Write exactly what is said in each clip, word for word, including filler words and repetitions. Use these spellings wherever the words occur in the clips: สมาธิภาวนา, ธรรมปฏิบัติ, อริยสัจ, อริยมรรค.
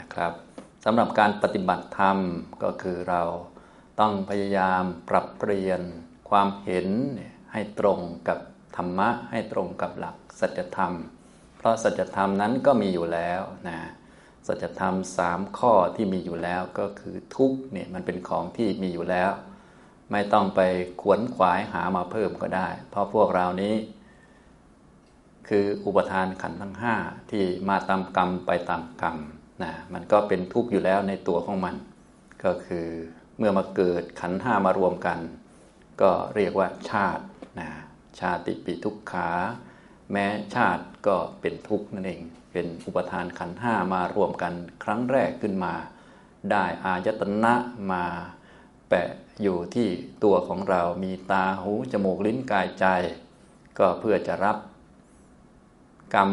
นะครับสำหรับการปฏิบัติธรรมก็คือเราต้องพยายามปรับเปลี่ยนความเห็นให้ตรงกับธรรมะให้ตรงกับหลักสัจธรรมเพราะสัจธรรมนั้นก็มีอยู่แล้วนะสัจธรรมสามข้อที่มีอยู่แล้วก็คือทุกข์เนี่ยมันเป็นของที่มีอยู่แล้วไม่ต้องไปขวนขวายหามาเพิ่มก็ได้เพราะพวกเรานี้คืออุปทานขันธ์ทั้งห้าที่มาตามกรรมไปตามกรรมนะมันก็เป็นทุกข์อยู่แล้วในตัวของมันก็คือเมื่อมาเกิดขันธ์ห้ามารวมกันก็เรียกว่าชาตินะชาติปิทุกขาแม้ชาติก็เป็นทุกข์นั่นเองเป็นอุปทานขันธ์ห้ามารวมกันครั้งแรกขึ้นมาได้อายตนะมาแปะอยู่ที่ตัวของเรามีตาหูจมูกลิ้นกายใจก็เพื่อจะรับกรรม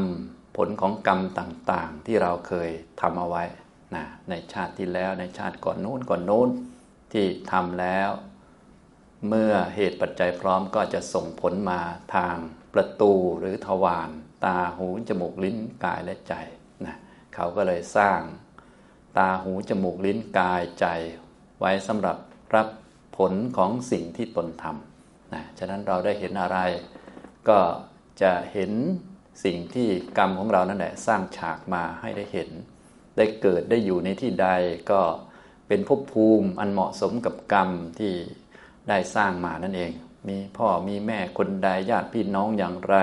ผลของกรรมต่างๆที่เราเคยทำเอาไว้นะในชาติที่แล้วในชาติก่อนโน้นก่อนโน้นที่ทำแล้วเมื่อเหตุปัจจัยพร้อมก็จะส่งผลมาทางประตูหรือทวารตาหูจมูกลิ้นกายและใจนะเขาก็เลยสร้างตาหูจมูกลิ้นกายใจไว้สำหรับรับผลของสิ่งที่ตนทำนะฉะนั้นเราได้เห็นอะไรก็จะเห็นสิ่งที่กรรมของเรานั่นแหละสร้างฉากมาให้ได้เห็นได้เกิดได้อยู่ในที่ใดก็เป็นภพภูมิอันเหมาะสมกับกรรมที่ได้สร้างมานั่นเองมีพ่อมีแม่คนใดญาติพี่น้องอย่างไร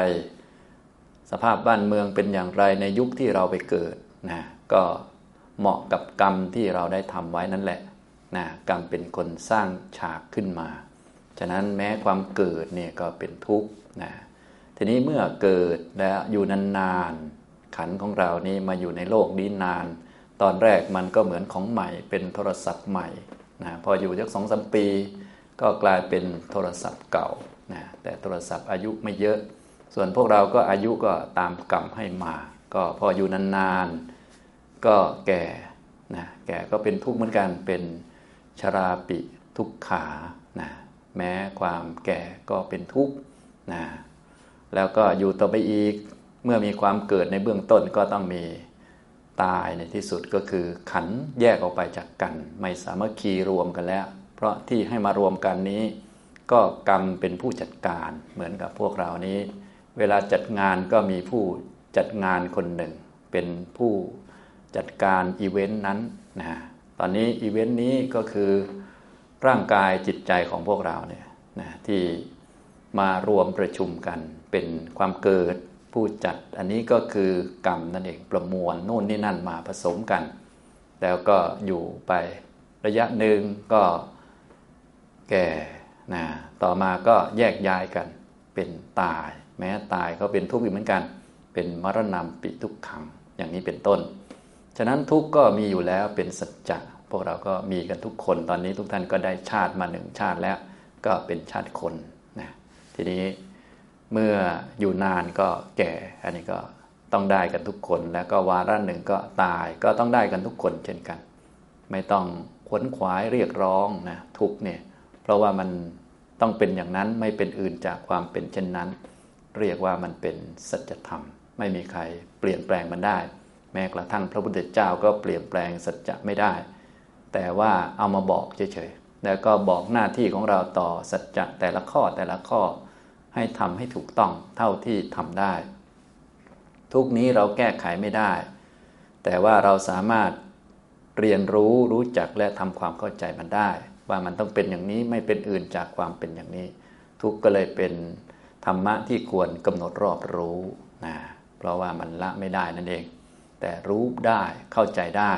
สภาพบ้านเมืองเป็นอย่างไรในยุคที่เราไปเกิดนะก็เหมาะกับกรรมที่เราได้ทำไว้นั่นแหละนะกรรมเป็นคนสร้างฉากขึ้นมาฉะนั้นแม้ความเกิดเนี่ยก็เป็นทุกข์นะทีนี้เมื่อเกิดแล้วอยู่นานๆขันของเรานี่มาอยู่ในโลกนี้นานตอนแรกมันก็เหมือนของใหม่เป็นโทรศัพท์ใหม่นะพออยู่สัก สองถึงสาม ปีก็กลายเป็นโทรศัพท์เก่านะแต่โทรศัพท์อายุไม่เยอะส่วนพวกเราก็อายุก็ตามกรรมให้มาก็พออยู่นานๆก็แก่นะแก่ก็เป็นทุกข์เหมือนกันเป็นชราปิทุกขานะแม้ความแก่ก็เป็นทุกข์นะแล้วก็อยู่ต่อไปอีกเมื่อมีความเกิดในเบื้องต้นก็ต้องมีตายในที่สุดก็คือขันธ์แยกออกไปจากกันไม่สามัคคีรวมกันแล้วเพราะที่ให้มารวมกันนี้ก็กรรมเป็นผู้จัดการเหมือนกับพวกเรานี้เวลาจัดงานก็มีผู้จัดงานคนหนึ่งเป็นผู้จัดการอีเวนต์นั้นนะตอนนี้อีเวนต์นี้ก็คือร่างกายจิตใจของพวกเราเนี่ยนะที่มารวมประชุมกันเป็นความเกิดผู้จัดอันนี้ก็คือกรรมนั่นเองประมวลโน่นนี่นั่นมาผสมกันแล้วก็อยู่ไประยะหนึ่งก็แก่นะต่อมาก็แยกย้ายกันเป็นตายแม้ตายก็เป็นทุกข์อีกเหมือนกันเป็นมรณะปิทุกขังอย่างนี้เป็นต้นฉะนั้นทุกข์ก็มีอยู่แล้วเป็นสัจจะพวกเราก็มีกันทุกคนตอนนี้ทุกท่านก็ได้ชาติมาหนึ่งชาติแล้วก็เป็นชาติคนนะทีนี้เมื่ออยู่นานก็แก่อันนี้ก็ต้องได้กันทุกคนแล้วก็วาระหนึ่งก็ตายก็ต้องได้กันทุกคนเช่นกันไม่ต้องขวนขวายเรียกร้องนะทุกเนี่ยเพราะว่ามันต้องเป็นอย่างนั้นไม่เป็นอื่นจากความเป็นเช่นนั้นเรียกว่ามันเป็นสัจธรรมไม่มีใครเปลี่ยนแปลงมันได้แม้กระทั่งพระพุทธเจ้าก็เปลี่ยนแปลงสัจจะไม่ได้แต่ว่าเอามาบอกเฉยๆแล้วก็บอกหน้าที่ของเราต่อสัจจะแต่ละข้อแต่ละข้อให้ทำให้ถูกต้องเท่าที่ทำได้ทุกนี้เราแก้ไขไม่ได้แต่ว่าเราสามารถเรียนรู้รู้จักและทำความเข้าใจมันได้ว่ามันต้องเป็นอย่างนี้ไม่เป็นอื่นจากความเป็นอย่างนี้ทุกก็เลยเป็นธรรมะที่ควรกำหนดรอบรู้นะเพราะว่ามันละไม่ได้นั่นเองแต่รู้ได้เข้าใจได้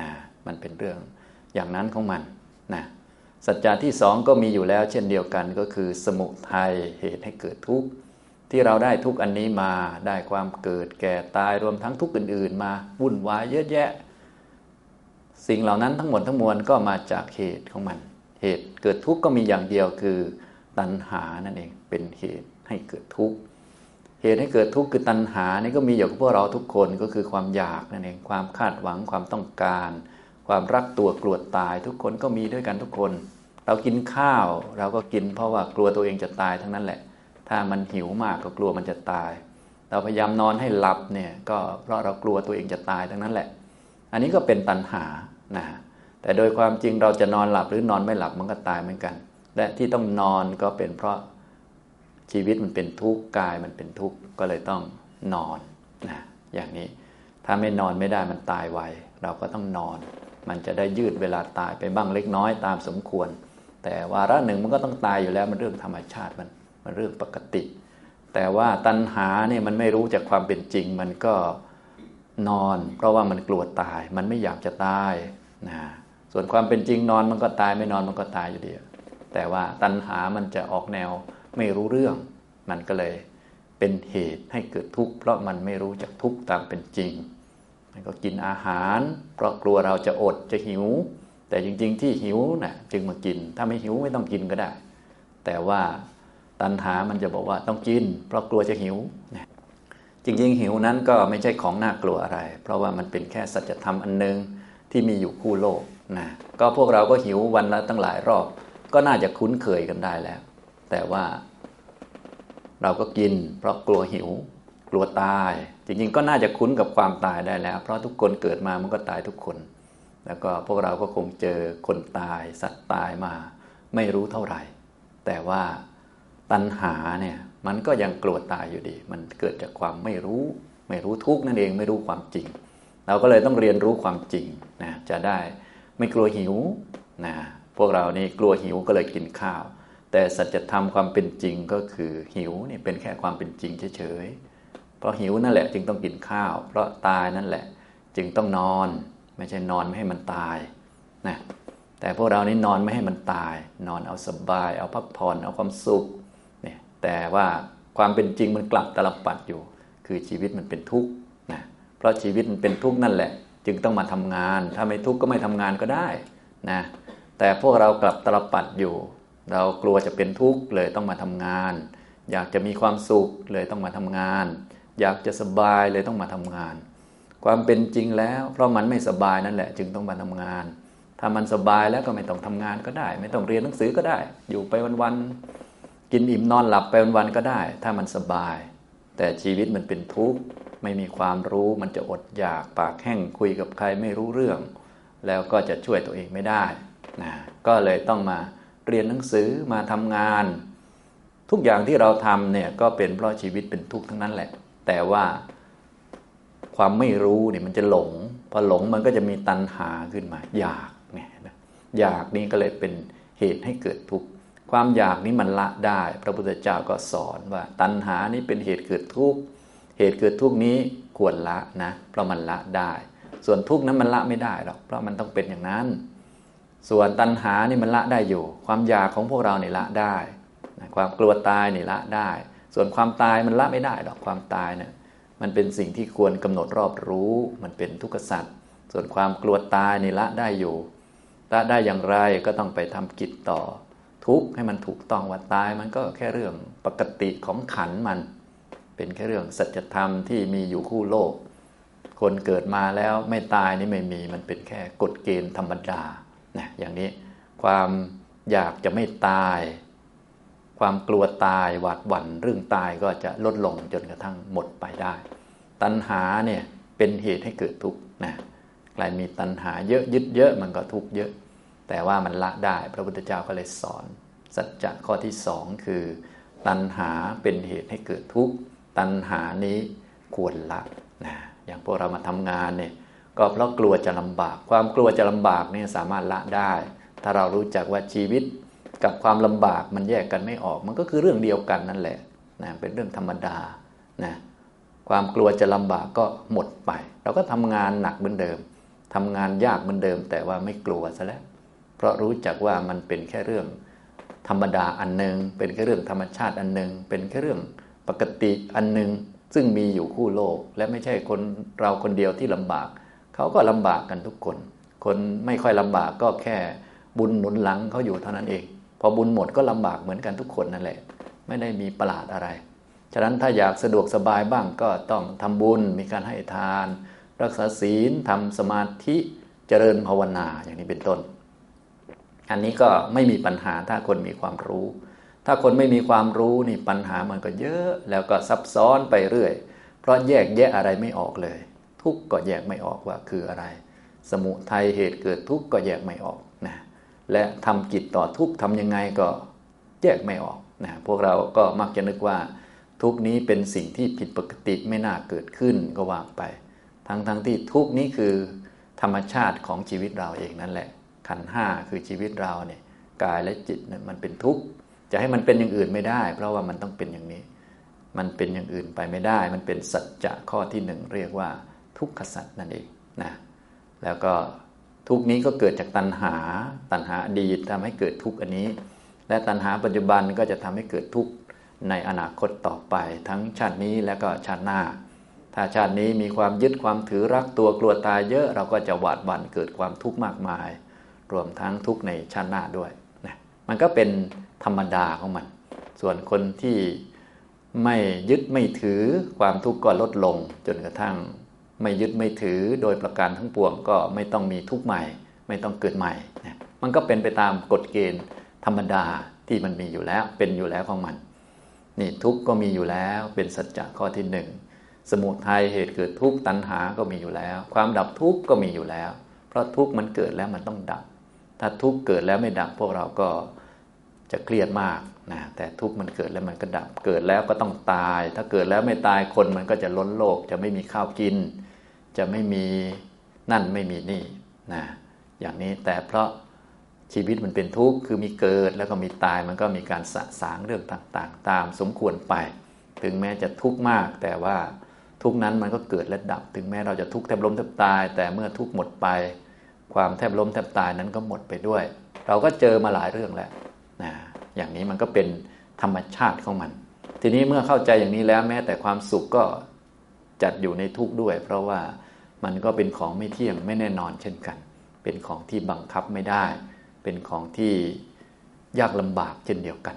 นะมันเป็นเรื่องอย่างนั้นของมันนะสัจจะที่สองก็มีอยู่แล้วเช่นเดียวกันก็คือสมุทัยเหตุให้เกิดทุกข์ที่เราได้ทุกข์อันนี้มาได้ความเกิดแก่ตายรวมทั้งทุกข์อื่นๆมาวุ่นวายเยอะแยะ สิ่งเหล่านั้นทั้งหมดทั้งมวลก็มาจากเหตุของมันเหตุเกิดทุกข์ก็มีอย่างเดียวคือตัณหานั่นเองเป็นเหตุให้เกิดทุกข์เหตุให้เกิดทุกข์คือตัณหานี่ก็มีอยู่กับพวกเราทุกคนก็คือความอยากนั่นเองความคาดหวังความต้องการความรักตัวกลัวตายทุกคนก็มีด้วยกันทุกคนเรากินข้าวเราก็กินเพราะว่ากลัวตัวเองจะตายทั้งนั้นแหละถ้ามันหิวมากก็กลัวมันจะตายเราพยายามนอนให้หลับเนี่ยก็เพราะเรากลัวตัวเองจะตายทั้งนั้นแหละอันนี้ก็เป็นตัณหานะแต่โดยความจริงเราจะนอนหลับหรือนอนไม่หลับมันก็ตายเหมือนกันและที่ต้องนอนก็เป็นเพราะชีวิตมันเป็นทุกข์กายมันเป็นทุกข์ก็เลยต้องนอนนะอย่างนี้ถ้าไม่นอนไม่ได้มันตายไวเราก็ต้องนอนมันจะได้ยืดเวลาตายไปบ้างเล็กน้อยตามสมควรแต่วาระหนึ่งมันก็ต้องตายอยู่แล้วมันเรื่องธรรมชาติมันมันเรื่องปกติแต่ว่าตัณหาเนี่ยมันไม่รู้จากความเป็นจริงมันก็นอนเพราะว่ามันกลัวตายมันไม่อยากจะตายนะส่วนความเป็นจริงนอนมันก็ตายไม่นอนมันก็ตายอยู่ดีแต่ว่าตัณหามันจะออกแนวไม่รู้เรื่องมันก็เลยเป็นเหตุให้เกิดทุกข์เพราะมันไม่รู้จักทุกข์ตามเป็นจริงมันก็กินอาหารเพราะกลัวเราจะอดจะหิวแต่จริงๆที่หิวน่ะจึงมากินถ้าไม่หิวไม่ต้องกินก็ได้แต่ว่าตัณหามันจะบอกว่าต้องกินเพราะกลัวจะหิวจริงๆหิวนั้นก็ไม่ใช่ของน่ากลัวอะไรเพราะว่ามันเป็นแค่สัจธรรมอันนึงที่มีอยู่คู่โลกนะก็พวกเราก็หิววันละตั้งหลายรอบก็น่าจะคุ้นเคยกันได้แล้วแต่ว่าเราก็กินเพราะกลัวหิวกลัวตายจริงๆก็น่าจะคุ้นกับความตายได้แล้วเพราะทุกคนเกิดมามันก็ตายทุกคนแล้วก็พวกเราก็คงเจอคนตายสัตว์ตายมาไม่รู้เท่าไหร่แต่ว่าตัณหาเนี่ยมันก็ยังกลัวตายอยู่ดีมันเกิดจากความไม่รู้ไม่รู้ทุกข์นั่นเองไม่รู้ความจริงเราก็เลยต้องเรียนรู้ความจริงนะจะได้ไม่กลัวหิวนะพวกเรานี่กลัวหิวก็เลยกินข้าวแต่สัจธรรมความเป็นจริงก็คือหิวนี่เป็นแค่ความเป็นจริงเฉยๆเพราะหิวนั่นแหละจึงต้องกินข้าวเพราะตายนั่นแหละจึงต้องนอนไม่ใช่นอนไม่ให้มันตายนะแต่พวกเรานี่นอนไม่ให้มันตายนอนเอาสบายเอาพักผ่อนเอาความสุขเนี่ยแต่ว่าความเป็นจริงมันกลับตลับปัดอยู่คือชีวิตมันเป็นทุกข์นะเพราะชีวิตมันเป็นทุกข์นั่นแหละจึงต้องมาทำงานถ้าไม่ทุกข์ก็ไม่ทำงานก็ได้นะแต่พวกเรากลับตลับปัดอยู่เรากลัวจะเป็นทุกข์เลยต้องมาทำงานอยากจะมีความสุขเลยต้องมาทำงานอยากจะสบายเลยต้องมาทำงานความเป็นจริงแล้วเพราะมันไม่สบายนั่นแหละจึงต้องมาทำงานถ้ามันสบายแล้วก็ไม่ต้องทำงานก็ได้ไม่ต้องเรียนหนังสือก็ได้อยู่ไปวันๆกินอิ่มนอนหลับไปวันๆก็ได้ถ้ามันสบายแต่ชีวิตมันเป็นทุกข์ไม่มีความรู้มันจะอดอยากปากแห้งคุยกับใครไม่รู้เรื่องแล้วก็จะช่วยตัวเองไม่ได้นะก็เลยต้องมาเรียนหนังสือมาทำงานทุกอย่างที่เราทำเนี่ยก็เป็นเพราะชีวิตเป็นทุกข์ทั้งนั้นแหละแต่ว่าความไม่รู้เนี่ยมันจะหลงพอหลงมันก็จะมีตัณหาขึ้นมาอยากเนี่ยอยากนี้ก็เลยเป็นเหตุให้เกิดทุกข์ความอยากนี้มันละได้พระพุทธเจ้าก็สอนว่าตัณหานี้เป็นเหตุเกิดทุกข์เหตุเกิดทุกข์นี้ควรละนะเพราะมันละได้ส่วนทุกข์นั้นมันละไม่ได้หรอกเพราะมันต้องเป็นอย่างนั้นส่วนตัณหานี่มันละได้อยู่ความอยากของพวกเราเนี่ยละได้ความกลัวตายเนี่ยละได้ส่วนความตายมันละไม่ได้หรอกความตายเนี่ยมันเป็นสิ่งที่ควรกำหนดรอบรู้มันเป็นทุกขสัจส่วนความกลัวตายนี่ละได้อยู่ละได้อย่างไรก็ต้องไปทำกิจต่อทุกข์ให้มันถูกต้องว่าตายมันก็แค่เรื่องปกติของขันธ์มันเป็นแค่เรื่องสัจธรรมที่มีอยู่คู่โลกคนเกิดมาแล้วไม่ตายนี่ไม่มีมันเป็นแค่กฎเกณฑ์ธรรมดานะอย่างนี้ความอยากจะไม่ตายความกลัวตายหวาดหวั่นเรื่องตายก็จะลดลงจนกระทั่งหมดไปได้ตัณหาเนี่ยเป็นเหตุให้เกิดทุกข์นะใครมีตัณหาเยอะยึดเยอะมันก็ทุกข์เยอะแต่ว่ามันละได้พระพุทธเจ้าก็เลยสอนสัจจะข้อที่สองคือตัณหาเป็นเหตุให้เกิดทุกข์ตัณหานี้ควรละนะอย่างพวกเรามาทำงานเนี่ยก็เพราะกลัวจะลำบากความกลัวจะลำบากเนี่ยสามารถละได้ถ้าเรารู้จักว่าชีวิตกับความลำบากมันแยกกันไม่ออกมันก็คือเรื่องเดียวกันนั่นแหละนะเป็นเรื่องธรรมดานะความกลัวจะลำบากก็หมดไปเราก็ทำงานหนักเหมือนเดิมทำงานยากเหมือนเดิมแต่ว่าไม่กลัวซะแล้วเพราะรู้จักว่ามันเป็นแค่เรื่องธรรมดาอันนึงเป็นแค่เรื่องธรรมชาติอันนึงเป็นแค่เรื่องปกติอันนึงซึ่งมีอยู่คู่โลกและไม่ใช่คนเราคนเดียวที่ลำบากเขาก็ลำบากกันทุกคน คนไม่ค่อยลำบากก็แค่บุญหนุนหลังเขาอยู่เท่านั้นเองพอบุญหมดก็ลำบากเหมือนกันทุกคนนั่นแหละไม่ได้มีประหลาดอะไรฉะนั้นถ้าอยากสะดวกสบายบ้างก็ต้องทำบุญมีการให้ทานรักษาศีลทำสมาธิเจริญภาวนาอย่างนี้เป็นต้นอันนี้ก็ไม่มีปัญหาถ้าคนมีความรู้ถ้าคนไม่มีความรู้นี่ปัญหามันก็เยอะแล้วก็ซับซ้อนไปเรื่อยเพราะแยกแยะอะไรไม่ออกเลยทุกข์ก็แยกไม่ออกว่าคืออะไรสมุทัยเหตุเกิดทุกข์ก็แยกไม่ออกนะและทำกิจต่อทุกข์ทำยังไงก็แยกไม่ออกนะพวกเราก็มักจะนึกว่าทุกข์นี้เป็นสิ่งที่ผิดปกติไม่น่าเกิดขึ้นก็ว่าไปทั้งทั้งที่ทุกข์นี้คือธรรมชาติของชีวิตเราเองนั่นแหละขันธ์ห้าคือชีวิตเราเนี่ยกายและจิตเนี่ยมันเป็นทุกข์จะให้มันเป็นอย่างอื่นไม่ได้เพราะว่ามันต้องเป็นอย่างนี้มันเป็นอย่างอื่นไปไม่ได้มันเป็นสัจจะข้อที่หนึ่งเรียกว่าทุกขสัจนั่นเองนะแล้วก็ทุกข์นี้ก็เกิดจากตัณหาตัณหาอดีตทำให้เกิดทุกข์อันนี้และตัณหาปัจจุบันก็จะทำให้เกิดทุกข์ในอนาคตต่อไปทั้งชาตินี้และก็ชาติหน้าถ้าชาตินี้มีความยึดความถือรักตัวกลัวตายเยอะเราก็จะหวาดหวั่นเกิดความทุกข์มากมายรวมทั้งทุกข์ในชาติหน้าด้วยนะมันก็เป็นธรรมดาของมันส่วนคนที่ไม่ยึดไม่ถือความทุกข์ก็ลดลงจนกระทั่งไม่ยึดไม่ถือโดยประการทั้งปวงก็ไม่ต้องมีทุกข์ใหม่ไม่ต้องเกิดใหม่นะมันก็เป็นไปตามกฎเกณฑ์ธรรมดาที่มันมีอยู่แล้วเป็นอยู่แล้วของมันนี่ทุกข์ก็มีอยู่แล้วเป็นสัจจะข้อที่หนึ่งสมุทัยเหตุเกิดทุกข์ตัณหาก็มีอยู่แล้วความดับทุกข์ก็มีอยู่แล้วเพราะทุกข์มันเกิดแล้วมันต้องดับถ้าทุกข์เกิดแล้วไม่ดับพวกเราก็จะเครียดมากนะแต่ทุกข์มันเกิดแล้วมันก็ดับเกิดแล้วก็ต้องตายถ้าเกิดแล้วไม่ตายคนมันก็จะล้นโลกจะไม่มีข้าวกินจะไม่มีนั่นไม่มีนี่นะอย่างนี้แต่เพราะชีวิตมันเป็นทุกข์คือมีเกิดแล้วก็มีตายมันก็มีการสะสางเรื่องต่างๆตามสมควรไปถึงแม้จะทุกข์มากแต่ว่าทุกนั้นมันก็เกิดและดับถึงแม้เราจะทุกข์แทบล้มแทบตายแต่เมื่อทุกข์หมดไปความแทบล้มแทบตายนั้นก็หมดไปด้วยเราก็เจอมาหลายเรื่องแล้วนะอย่างนี้มันก็เป็นธรรมชาติของมันทีนี้เมื่อเข้าใจอย่างนี้แล้วแม้แต่ความสุขก็จัดอยู่ในทุกข์ด้วยเพราะว่ามันก็เป็นของไม่เที่ยงไม่แน่นอนเช่นกันเป็นของที่บังคับไม่ได้เป็นของที่ยากลำบากเช่นเดียวกัน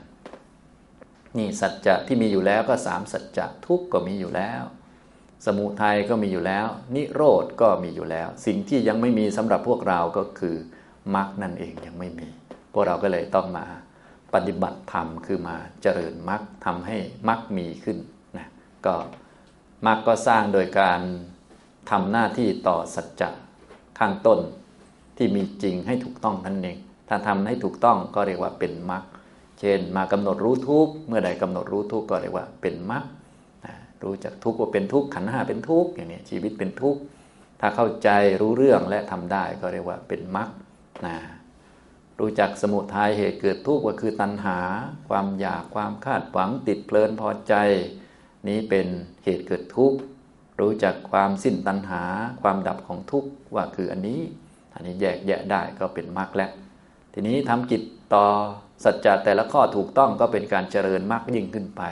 นี่สัจจะที่มีอยู่แล้วก็สามสัจจะทุกข์ก็มีอยู่แล้วสมุทัยก็มีอยู่แล้วนิโรธก็มีอยู่แล้วสิ่งที่ยังไม่มีสำหรับพวกเราก็คือมรรคนั่นเองยังไม่มีพวกเราก็เลยต้องมาปฏิบัติธรรมคือมาเจริญมรรคทำให้มรรคมีขึ้นนะก็มรรคก็สร้างโดยการทำหน้าที่ต่อสัจจะข้างต้นที่มีจริงให้ถูกต้องนั่นเองถ้าทำให้ถูกต้องก็เรียกว่าเป็นมรรคเช่นมากำหนดรู้ทุกข์เมื่อใดกำหนดรู้ทุกข์ก็เรียกว่าเป็นมรรครู้จักทุกข์ว่าเป็นทุกข์ขันธ์ห้าเป็นทุกข์อย่างนี้ชีวิตเป็นทุกข์ถ้าเข้าใจรู้เรื่องและทำได้ก็เรียกว่าเป็นมรรคนะรู้จักสมุทัยเหตุเกิดทุกข์ว่าคือตัณหาความอยากความคาดหวังติดเพลินพอใจนี้เป็นเหตุเกิดทุกข์รู้จักความสิ้นตัณหาความดับของทุกข์ว่าคืออันนี้อันนี้แยกแยะได้ก็เป็นมรรคแล้วทีนี้ทำกิจต่อสัจจะแต่ละข้อถูกต้องก็เป็นการเจริญมรรคยิ่งขึ้นไป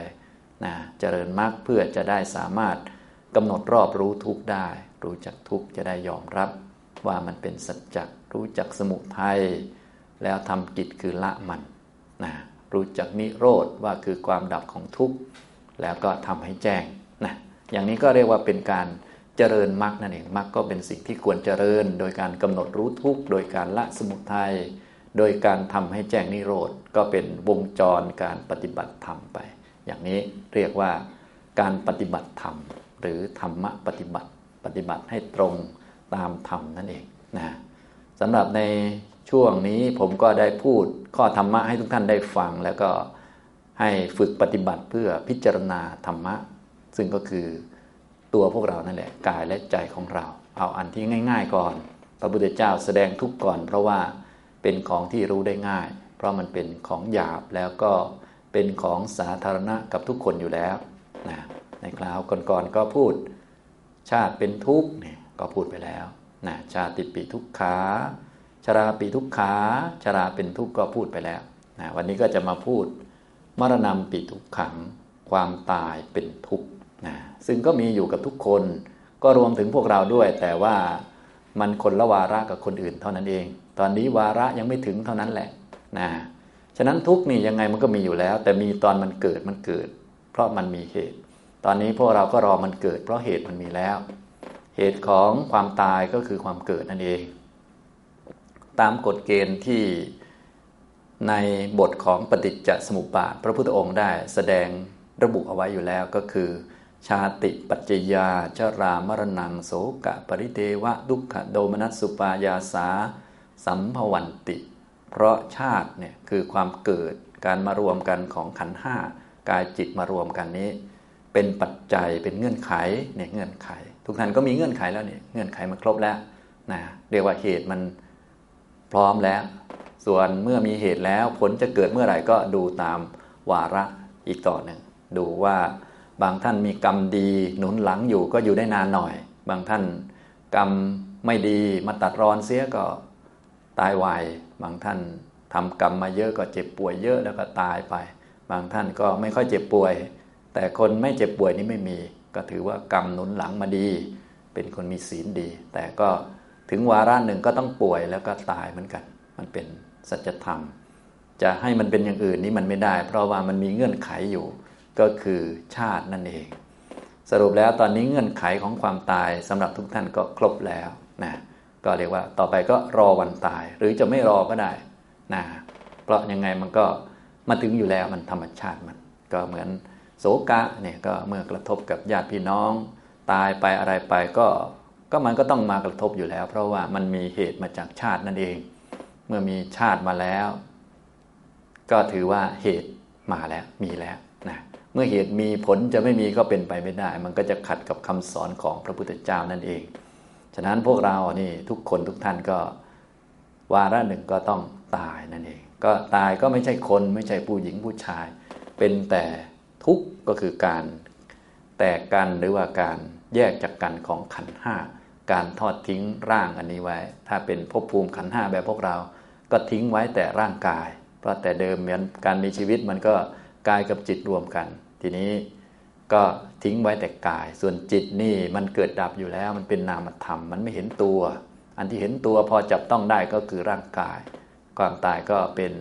นะเจริญมรรคเพื่อจะได้สามารถกำหนดรอบรู้ทุกข์ได้รู้จักทุกข์จะได้ยอมรับว่ามันเป็นสัจจะรู้จักสมุทัยแล้วทำกิจคือละมันนะรู้จักนิโรธว่าคือความดับของทุกข์แล้วก็ทำให้แจ้งนะอย่างนี้ก็เรียกว่าเป็นการเจริญมรรคนั่นเองมรรคก็เป็นสิ่งที่ควรเจริญโดยการกำหนดรู้ทุกข์โดยการละสมุทัยโดยการทำให้แจ้งนิโรธก็เป็นวงจรการปฏิบัติธรรมไปอย่างนี้เรียกว่าการปฏิบัติธรรมหรือธรรมะปฏิบัติปฏิบัติให้ตรงตามธรรมนั่นเองนะสำหรับในช่วงนี้ผมก็ได้พูดข้อธรรมะให้ทุกท่านได้ฟังแล้วก็ให้ฝึกปฏิบัติเพื่อพิจารณาธรรมะซึ่งก็คือตัวพวกเรานั่นแหละกายและใจของเราเอาอันที่ง่ายๆก่อนพระพุทธเจ้าแสดงทุกข์ก่อนเพราะว่าเป็นของที่รู้ได้ง่ายเพราะมันเป็นของหยาบแล้วก็เป็นของสาธารณะกับทุกคนอยู่แล้วนะในคราวก่อนๆก็พูดชาติเป็นทุกข์เนี่ยก็พูดไปแล้วนะชาติปีทุกขาชราปีทุกขาชราเป็นทุกข์ก็พูดไปแล้วนะวันนี้ก็จะมาพูดมรณะปีทุกขังความตายเป็นทุกข์นะซึ่งก็มีอยู่กับทุกคนก็รวมถึงพวกเราด้วยแต่ว่า มันคนละวาระกับคนอื่นเท่านั้นเองตอนนี้วาระยังไม่ถึงเท่านั้นแหละนะฉะนั้นทุกข์นี่ยังไงมันก็มีอยู่แล้วแต่มีตอนมันเกิดมันเกิดเพราะมันมีเหตุตอนนี้พวกเราก็รอมันเกิดเพราะเหตุมันมีแล้วเหตุของความตายก็คือความเกิดนั่นเองตามกฎเกณฑ์ที่ในบทของปฏิจจสมุปบาทพระพุทธองค์ได้แสดงระบุเอาไว้อยู่แล้วก็คือชาติปัจจยาชรามรณังโสกะปริเทวะทุกขโทมนัสสุปายาสาสัมภวันติเพราะชาติเนี่ยคือความเกิดการมารวมกันของขันธ์ห้ากายจิตมารวมกันนี้เป็นปัจจัยเป็นเงื่อนไขเนี่ยเงื่อนไขทุกท่านก็มีเงื่อนไขแล้วเนี่ยเงื่อนไขมันครบแล้วนะเรียกว่าเหตุมันพร้อมแล้วส่วนเมื่อมีเหตุแล้วผลจะเกิดเมื่อไหร่ก็ดูตามวาระอีกต่อหนึ่งดูว่าบางท่านมีกรรมดีหนุนหลังอยู่ก็อยู่ได้นานหน่อยบางท่านกรรมไม่ดีมาตัดรอนเสียก็ตายไวบางท่านทำกรรมมาเยอะก็เจ็บป่วยเยอะแล้วก็ตายไปบางท่านก็ไม่ค่อยเจ็บป่วยแต่คนไม่เจ็บป่วยนี่ไม่มีก็ถือว่ากรรมหนุนหลังมาดีเป็นคนมีศีลดีแต่ก็ถึงวาระหนึ่งก็ต้องป่วยแล้วก็ตายเหมือนกันมันเป็นสัจธรรมจะให้มันเป็นอย่างอื่นนี่มันไม่ได้เพราะว่ามันมีเงื่อนไขอยู่ก็คือชาตินั่นเองสรุปแล้วตอนนี้เงื่อนไขของความตายสำหรับทุกท่านก็ครบแล้วนะก็เรียกว่าต่อไปก็รอวันตายหรือจะไม่รอก็ได้นะเพราะยังไงมันก็มาถึงอยู่แล้วมันธรรมชาติมันก็เหมือนโศกะเนี่ยก็เมื่อกระทบกับญาติพี่น้องตายไปอะไรไปก็ก็มันก็ต้องมากระทบอยู่แล้วเพราะว่ามันมีเหตุมาจากชาตินั่นเองเมื่อมีชาติมาแล้วก็ถือว่าเหตุมาแล้วมีแล้วนะเมื่อเหตุมีผลจะไม่มีก็เป็นไปไม่ได้มันก็จะขัดกับคำสอนของพระพุทธเจ้านั่นเองฉะนั้นพวกเรานี่ทุกคนทุกท่านก็วาระหนึ่งก็ต้องตายนั่นเองก็ตายก็ไม่ใช่คนไม่ใช่ผู้หญิงผู้ชายเป็นแต่ทุกข์ก็คือการแตกกันหรือว่าการแยกจากกันของขันธ์ห้าการทอดทิ้งร่างอันนี้ไว้ถ้าเป็นภพภูมิขันธ์ห้าแบบพวกเราก็ทิ้งไว้แต่ร่างกายเพราะแต่เดิมเหมือนการมีชีวิตมันก็กายกับจิตรวมกันทีนี้ก็ทิ้งไว้แต่กายส่วนจิตนี่มันเกิดดับอยู่แล้วมันเป็นนามธรรมมันไม่เห็นตัวอันที่เห็นตัวพอจับต้องได้ก็คือร่างกายความตายก็เป็น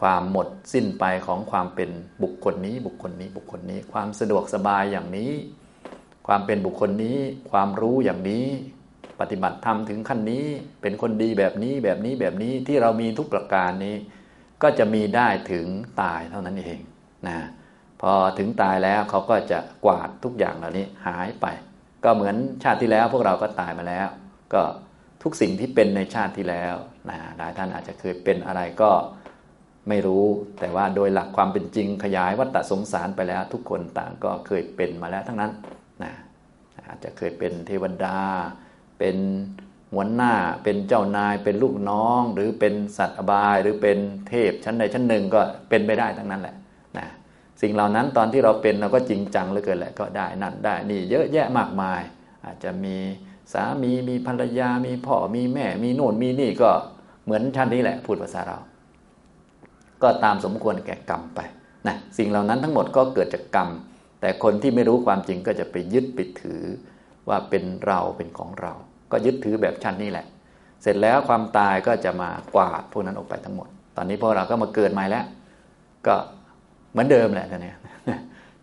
ความหมดสิ้นไปของความเป็นบุคคลนี้บุคคลนี้บุคคลนี้ความสะดวกสบายอย่างนี้ความเป็นบุคคลนี้ความรู้อย่างนี้ปฏิบัติธรรมถึงขั้นนี้เป็นคนดีแบบนี้แบบนี้แบบนี้ที่เรามีทุกประการนี้ก็จะมีได้ถึงตายเท่านั้นเองนะพอถึงตายแล้วเขาก็จะกวาดทุกอย่างเหล่านี้หายไปก็เหมือนชาติที่แล้วพวกเราก็ตายมาแล้วก็ทุกสิ่งที่เป็นในชาติที่แล้วนะหลายท่านอาจจะเคยเป็นอะไรก็ไม่รู้แต่ว่าโดยหลักความเป็นจริงขยายวัฏสงสารไปแล้วทุกคนต่างก็เคยเป็นมาแล้วทั้งนั้นนะอาจจะเคยเป็นเทวดาเป็นหัวหน้าเป็นเจ้านายเป็นลูกน้องหรือเป็นสัตว์อบายหรือเป็นเทพชั้นใดชั้นหนึ่งก็เป็นไปได้ทั้งนั้นแหละนะสิ่งเหล่านั้นตอนที่เราเป็นเราก็จริงจังเหลือเกินแหละก็ได้นั่นได้นี่เยอะแยะมากมายอาจจะมีสามีมีภรรยามีพ่อมีแม่มีโน่นมีนี่ก็เหมือนชาตินี้แหละพูดภาษาเราก็ตามสมควรแก่กรรมไปนะสิ่งเหล่านั้นทั้งหมดก็เกิดจากกรรมแต่คนที่ไม่รู้ความจริงก็จะไปยึดไปถือว่าเป็นเราเป็นของเราก็ยึดถือแบบชาตินี้แหละเสร็จแล้วความตายก็จะมากวาดพวกนั้นออกไปทั้งหมดตอนนี้พวกเราก็มาเกิดใหม่แล้วก็เหมือนเดิมแหละท่านเนี่ย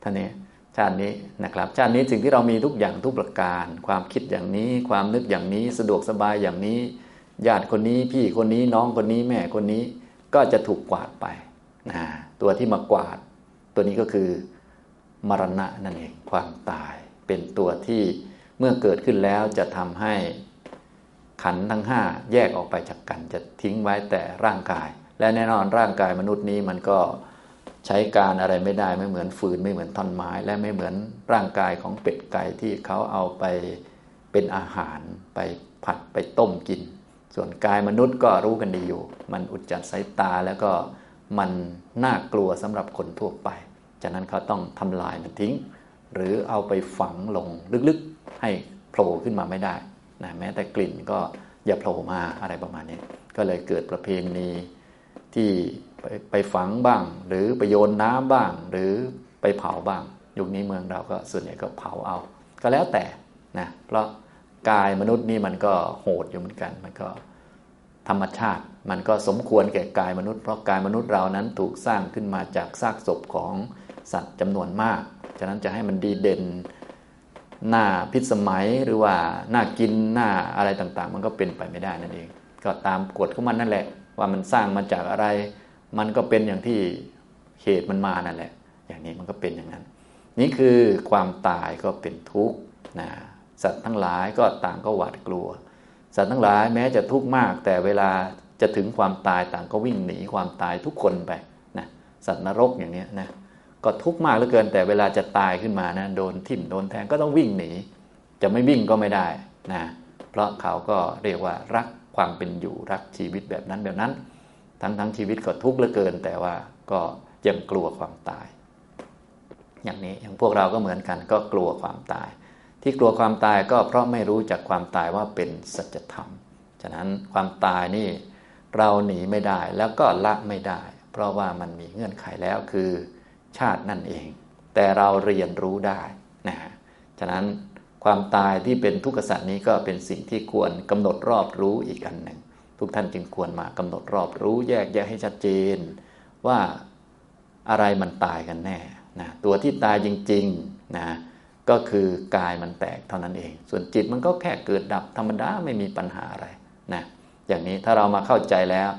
ท่านเนี่ยชาตินี้นะครับชาตินี้สิ่งที่เรามีทุกอย่างทุกประการความคิดอย่างนี้ความนึกอย่างนี้สะดวกสบายอย่างนี้ญาติคนนี้พี่คนนี้น้องคนนี้แม่คนนี้ก็จะถูกกวาดไปนะตัวที่มากวาดตัวนี้ก็คือมรณะนั่นเองความตายเป็นตัวที่เมื่อเกิดขึ้นแล้วจะทำให้ขันธ์ทั้งห้าแยกออกไปจากกันจะทิ้งไว้แต่ร่างกายและแน่นอนร่างกายมนุษย์นี้มันก็ใช้การอะไรไม่ได้ไม่เหมือนฟืนไม่เหมือนท่อนไม้และไม่เหมือนร่างกายของเป็ดไก่ที่เขาเอาไปเป็นอาหารไปผัดไปต้มกินส่วนกายมนุษย์ก็รู้กันดีอยู่มันอุจจาระสายตาแล้วก็มันน่ากลัวสำหรับคนทั่วไปจากนั้นเขาต้องทำลายมันทิ้งหรือเอาไปฝังลงลึกๆให้โผล่ขึ้นมาไม่ได้นะแม้แต่กลิ่นก็อย่าโผล่มาอะไรประมาณนี้ก็เลยเกิดประเพณีที่ไป, ไปฝังบ้างหรือไปโยนน้ำบ้างหรือไปเผาบ้างยุคนี้เมืองเราก็ส่วนใหญ่ก็เผาเอาก็แล้วแต่นะเพราะ กายมนุษย์นี่มันก็โหดอยู่เหมือนกันมันก็ธรรมชาติมันก็สมควรแก่กายมนุษย์เพราะกายมนุษย์เรานั้นถูกสร้างขึ้นมาจากซากศพของสัตว์จำนวนมากฉะนั้นจะให้มันดีเด่นหน้าพิสมัยหรือว่าหน้ากินหน้าอะไรต่างๆมันก็เป็นไปไม่ได้นั่นเองก็ตามกฎของมันนั่นแหละว่ามันสร้างมาจากอะไรมันก็เป็นอย่างที่เหตุมันมานั่นแหละอย่างนี้มันก็เป็นอย่างนั้นนี่คือความตายก็เป็นทุกข์นะสัตว์ทั้งหลายก็ต่างก็หวาดกลัวสัตว์ทั้งหลายแม้จะทุกข์มากแต่เวลาจะถึงความตายต่างก็วิ่งหนีความตายทุกคนไปนะสัตว์นรกอย่างนี้นะก็ทุกข์มากเหลือเกินแต่เวลาจะตายขึ้นมานะโดนทิ่มโดนแทงก็ต้องวิ่งหนีจะไม่วิ่งก็ไม่ได้นะเพราะเขาก็เรียกว่ารักความเป็นอยู่รักชีวิตแบบนั้นแบบนั้นทั้งทั้งชีวิตก็ทุกข์เหลือเกินแต่ว่าก็ยังกลัวความตายอย่างนี้อย่างพวกเราก็เหมือนกันก็กลัวความตายที่กลัวความตายก็เพราะไม่รู้จักความตายว่าเป็นสัจธรรมฉะนั้นความตายนี่เราหนีไม่ได้แล้วก็ละไม่ได้เพราะว่ามันมีเงื่อนไขแล้วคือชาตินั่นเองแต่เราเรียนรู้ได้นะฉะนั้นความตายที่เป็นทุกขสัจนี้ก็เป็นสิ่งที่ควรกำหนดรอบรู้อีกอันหนึ่งทุกท่านจึงควรมากำหนดรอบรู้แยกแยะให้ชัดเจนว่าอะไรมันตายกันแน่นะตัวที่ตายจริงๆนะก็คือกายมันแตกเท่านั้นเองส่วนจิตมันก็แค่เกิดดับธรรมดาไม่มีปัญหาอะไรนะอย่างนี้ถ้าเรามาเข้าใจแล้ว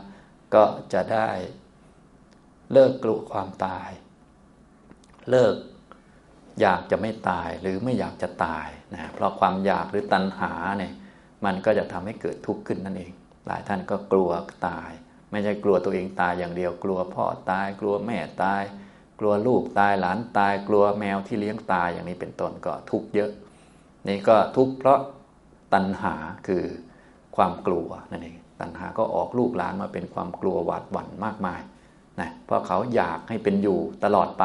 ก็จะได้เลิกกลัวความตายเลิกอยากจะไม่ตายหรือไม่อยากจะตายนะเพราะความอยากหรือตัณหาเนี่ยมันก็จะทำให้เกิดทุกข์ขึ้นนั่นเองหลายท่านก็กลัวตายไม่ใช่กลัวตัวเองตายอย่างเดียวกลัวพ่อตายกลัวแม่ตายกลัวลูกตายหลานตายกลัวแมวที่เลี้ยงตายอย่างนี้เป็นต้นก็ทุกข์เยอะนี่ก็ทุกข์เพราะตัณหาคือความกลัวนั่นเองตัณหาก็ออกลูกหลานมาเป็นความกลัวหวาดหวั่นมากมายนะเพราะเขาอยากให้เป็นอยู่ตลอดไป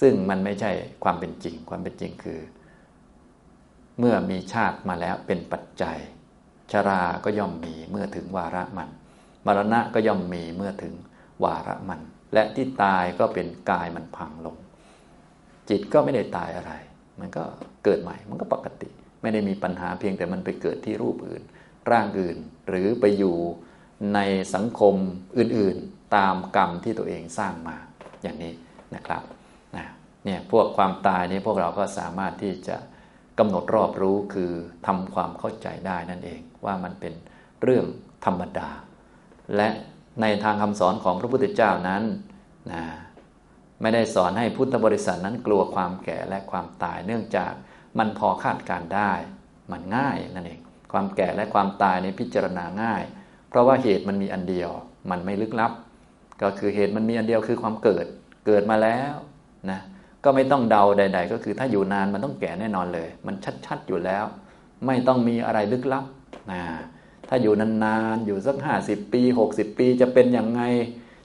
ซึ่งมันไม่ใช่ความเป็นจริงความเป็นจริงคือเมื่อมีชาติมาแล้วเป็นปัจจัยชราก็ย่อมมีเมื่อถึงวาระมันมรณะก็ย่อมมีเมื่อถึงวาระมันและที่ตายก็เป็นกายมันพังลงจิตก็ไม่ได้ตายอะไรมันก็เกิดใหม่มันก็ปกติไม่ได้มีปัญหาเพียงแต่มันไปเกิดที่รูปอื่นร่างอื่นหรือไปอยู่ในสังคมอื่นๆตามกรรมที่ตัวเองสร้างมาอย่างนี้นะครับนะเนี่ยพวกความตายนี้พวกเราก็สามารถที่จะกำหนดรอบรู้คือทำความเข้าใจได้นั่นเองว่ามันเป็นเรื่องธรรมดาและในทางคำสอนของพระพุทธเจ้านั้นนะไม่ได้สอนให้พุทธบริษัทนั้นกลัวความแก่และความตายเนื่องจากมันพอคาดการได้มันง่ายนั่นเองความแก่และความตายในพิจารณาง่ายเพราะว่าเหตุมันมีอันเดียวมันไม่ลึกลับก็คือเหตุมันมีอันเดียวคือความเกิดเกิดมาแล้วนะก็ไม่ต้องเดาใดๆก็คือถ้าอยู่นานมันต้องแก่แน่นอนเลยมันชัดๆอยู่แล้วไม่ต้องมีอะไรลึกลับนะถ้าอยู่นานๆอยู่สักห้าสิบปีหกสิบปีจะเป็นยังไง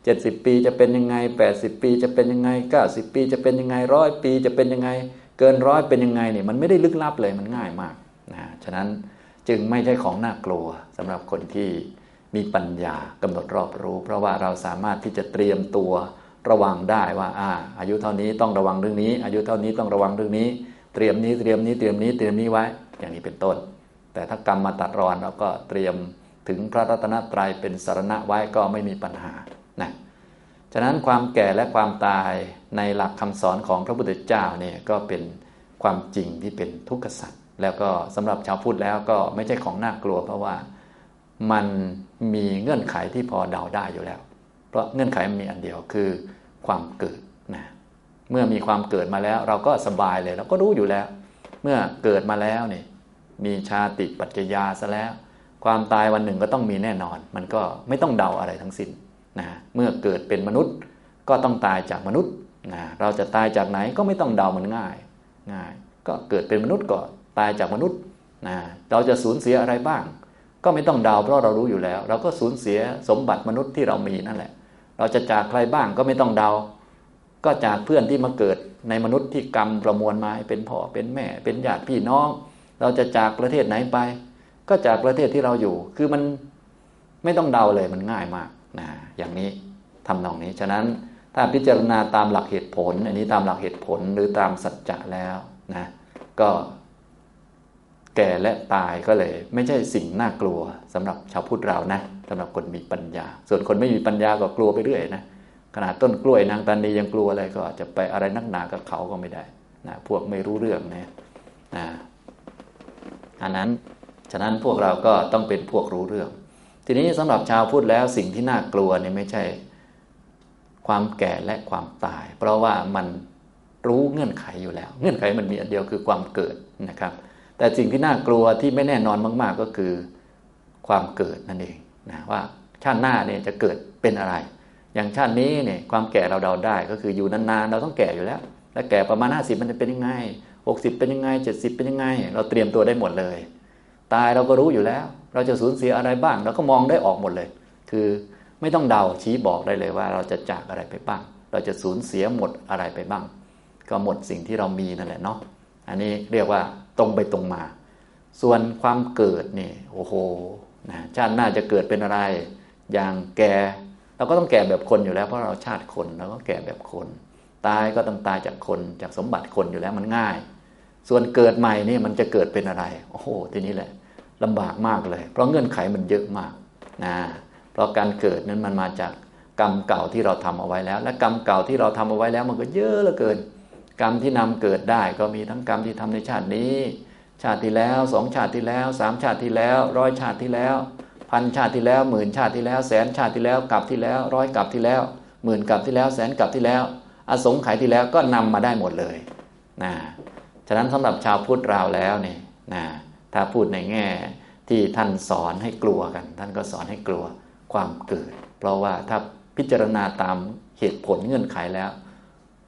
เจ็ดสิบปีจะเป็นยังไงแปดสิบปีจะเป็นยังไงเก้าสิบปีจะเป็นยังไงหนึ่งร้อยปีจะเป็นยังไงเกินร้อยเป็นยังไงเนี่ยมันไม่ได้ลึกลับเลยมันง่ายมากนะฉะนั้นจึงไม่ใช่ของน่ากลัวสำหรับคนที่มีปัญญากำหนดรอบรู้เพราะว่าเราสามารถที่จะเตรียมตัวระวังได้ว่าอ่าอายุเท่านี้ต้องระวังเรื่องนี้อายุเท่านี้ต้องระวังเรื่องนี้เตรียมนี้เตรียมนี้เตรียมนี้เตรียมนี้ไว้อย่างนี้เป็นต้นแต่ถ้ากรรมมาตัดรอนเราก็เตรียมถึงพระรัตนตรัยเป็นสรณะไว้ก็ไม่มีปัญหานะฉะนั้นความแก่และความตายในหลักคำสอนของพระพุทธเจ้าเนี่ยก็เป็นความจริงที่เป็นทุกขสัจแล้วก็สำหรับชาวพุทธแล้วก็ไม่ใช่ของน่ากลัวเพราะว่ามันมีเงื่อนไขที่พอเดาได้อยู่แล้วเพราะเงื่อนไขมันมีอันเดียวคือความเกิดนะเมื่อมีความเกิดมาแล้วเราก็สบายเลยเราก็รู้อยู่แล้วเมื่อเกิดมาแล้วนี่มีชาติปัจจยาซะแล้วความตายวันหนึ่งก็ต้องมีแน่นอนมันก็ไม่ต้องเดาอะไรทั้งสิ้นนะเมื่อเกิดเป็นมนุษย์ก็ต้องตายจากมนุษย์นะเราจะตายจากไหนก็ไม่ต้องเดามันง่ายง่ายก็เกิดเป็นมนุษย์ก็ตายจากมนุษย์นะเราจะสูญเสียอะไรบ้างก็ไม่ต้องเดาเพราะเรารู้อยู่แล้วเราก็สูญเสียสมบัติมนุษย์ที่เรามีนั่นแหละเราจะจากใครบ้างก็ไม่ต้องเดาก็จากเพื่อนที่มาเกิดในมนุษย์ที่กรรมประมวลมาเป็นพ่อเป็นแม่เป็นญาติพี่น้องเราจะจากประเทศไหนไปก็จากประเทศที่เราอยู่คือมันไม่ต้องเดาเลยมันง่ายมากนะอย่างนี้ทำนองนี้ฉะนั้นถ้าพิจารณาตามหลักเหตุผลอันนี้ตามหลักเหตุผลหรือตามสัจจะแล้วนะก็ แก่และตายก็เลยไม่ใช่สิ่งน่ากลัวสำหรับชาวพุทธเรานะสำหรับคนมีปัญญาส่วนคนไม่มีปัญญาก็กลัวไปเรื่อยนะขนาดต้นกล้วยนางตานียังกลัวอะไรก็อาจจะไปอะไรนักหนากับเขาก็ไม่ได้นะพวกไม่รู้เรื่องนะนะอันนั้นฉะนั้นพวกเราก็ต้องเป็นพวกรู้เรื่องทีนี้สำหรับชาวพุทธแล้วสิ่งที่น่ากลัวนี่ไม่ใช่ความแก่และความตายเพราะว่ามันรู้เงื่อนไขอยู่แล้วเงื่อนไขมันมีอันเดียวคือความเกิดนะครับแต่สิ่งที่น่ากลัวที่ไม่แน่นอนมากๆก็คือความเกิดนั่นเองนะว่าชาติหน้าเนี่ยจะเกิดเป็นอะไรอย่างชาตินี้เนี่ยความแก่เราเดาได้ก็คืออยู่นานๆเราต้องแก่อยู่แล้วแล้วแก่ประมาณห้าสิบมันจะเป็นยังไงหกสิบเป็นยังไงเจ็ดสิบเป็นยังไงเราเตรียมตัวได้หมดเลยตายเราก็รู้อยู่แล้วเราจะสูญเสียอะไรบ้างเราก็มองได้ออกหมดเลยคือไม่ต้องเดาชี้บอกได้เลยว่าเราจะจากอะไรไปบ้างเราจะสูญเสียหมดอะไรไปบ้างก็หมดสิ่งที่เรามีนั่นแหละเนาะอันนี้เรียกว่าตรงไปตรงมาส่วนความเกิดนี่โอ้โหนะชาติหน้าจะเกิดเป็นอะไรอย่างแก่เราก็ต้องแก่แบบคนอยู่แล้วเพราะเราชาติคนเราก็แก่แบบคนตายก็ต้องตายจากคนจากสมบัติคนอยู่แล้วมันง่ายส่วนเกิดใหม่นี่มันจะเกิดเป็นอะไรโอ้โหทีนี้แหละลำบากมากเลยเพราะเงื่อนไขมันเยอะมากนะเพราะการเกิดนั้นมันมาจากกรรมเก่าที่เราทำเอาไว้แล้วและกรรมเก่าที่เราทำเอาไว้แล้วมันก็เยอะเหลือเกินกรรมที่นำเกิดได้ก็มีทั้งกรรมที่ทำในชาตินี้ชาติที่แล้วสองชาติที่แล้วสามชาติที่แล้วร้อยชาติที่แล้วพันชาติที่แล้วหมื่นชาติที่แล้วแสนชาติที่แล้วกับที่แล้วร้อยกับที่แล้วหมื่นกับที่แล้วแสนกับที่แล้วอสงไขยที่แล้วก็นำมาได้หมดเลยนะฉะนั้นสำหรับชาวพุทธเราแล้วเนี่ยนะถ้าพูดในแง่ที่ท่านสอนให้กลัวกันท่านก็สอนให้กลัวความเกิดเพราะว่าถ้าพิจารณาตามเหตุผลเงื่อนไขแล้ว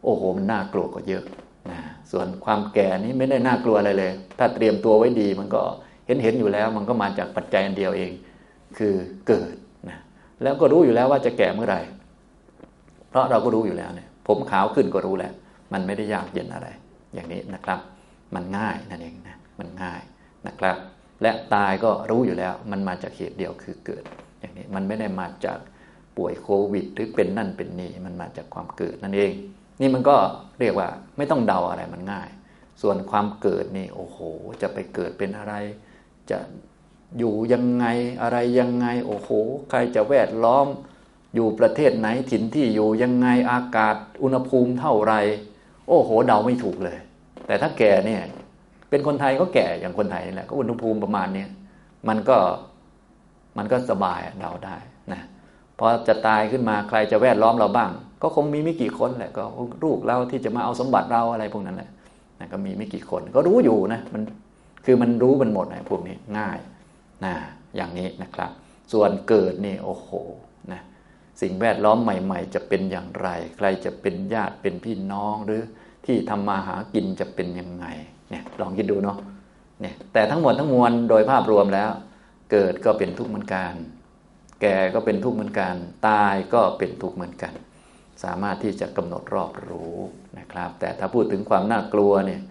โอ้โหมันน่ากลัวกว่าเยอะนะส่วนความแก่นี้ไม่ได้น่ากลัวอะไรเลยถ้าเตรียมตัวไว้ดีมันก็เห็นเห็นอยู่แล้วมันก็มาจากปัจจัยอันเดียวเองคือเกิดนะแล้วก็รู้อยู่แล้วว่าจะแก่เมื่อไหร่เพราะเราก็รู้อยู่แล้วเนี่ยผมขาวขึ้นก็รู้แล้วมันไม่ได้ยากเย็นอะไรอย่างนี้นะครับมันง่ายนั่นเองนะมันง่ายนะครับและตายก็รู้อยู่แล้วมันมาจากเหตุเดียวคือเกิดอย่างนี้มันไม่ได้มาจากป่วยโควิดหรือเป็นนั่นเป็นนี่มันมาจากความเกิดนั่นเองนี่มันก็เรียกว่าไม่ต้องเดาอะไรมันง่ายส่วนความเกิดนี่โอ้โหจะไปเกิดเป็นอะไรจะอยู่ยังไงอะไรยังไงโอ้โหใครจะแวดล้อมอยู่ประเทศไหนถิ่นที่อยู่ยังไงอากาศอุณหภูมิเท่าไรโอ้โหเดาไม่ถูกเลยแต่ถ้าแก่เนี่ยเป็นคนไทยก็แก่อย่างคนไทยนี่แหละก็อุณหภูมิประมาณนี้มันก็มันก็สบายเดาได้นะพอจะตายขึ้นมาใครจะแวดล้อมเราบ้างก็คงมีไม่กี่คนแหละก็ลูกเราที่จะมาเอาสมบัติเราอะไรพวกนั้นแหละนะก็มีไม่กี่คนก็รู้อยู่นะมันคือมันรู้มันหมดนะพวกนี้ง่ายนะอย่างนี้นะครับส่วนเกิดนี่โอ้โหนะสิ่งแวดล้อมใหม่ๆจะเป็นอย่างไรใครจะเป็นญาติเป็นพี่น้องหรือที่ทำมาหากินจะเป็นยังไงเนี่ยลองคิดดูเนาะเนี่ยแต่ทั้งหมดทั้งมวลโดยภาพรวมแล้วเกิดก็เป็นทุกข์เหมือนกันแก่ก็เป็นทุกข์เหมือนกันตายก็เป็นทุกข์เหมือนกันสามารถที่จะกำหนดรอบรู้นะครับแต่ถ้าพูดถึงความน่ากลัวเนี่ย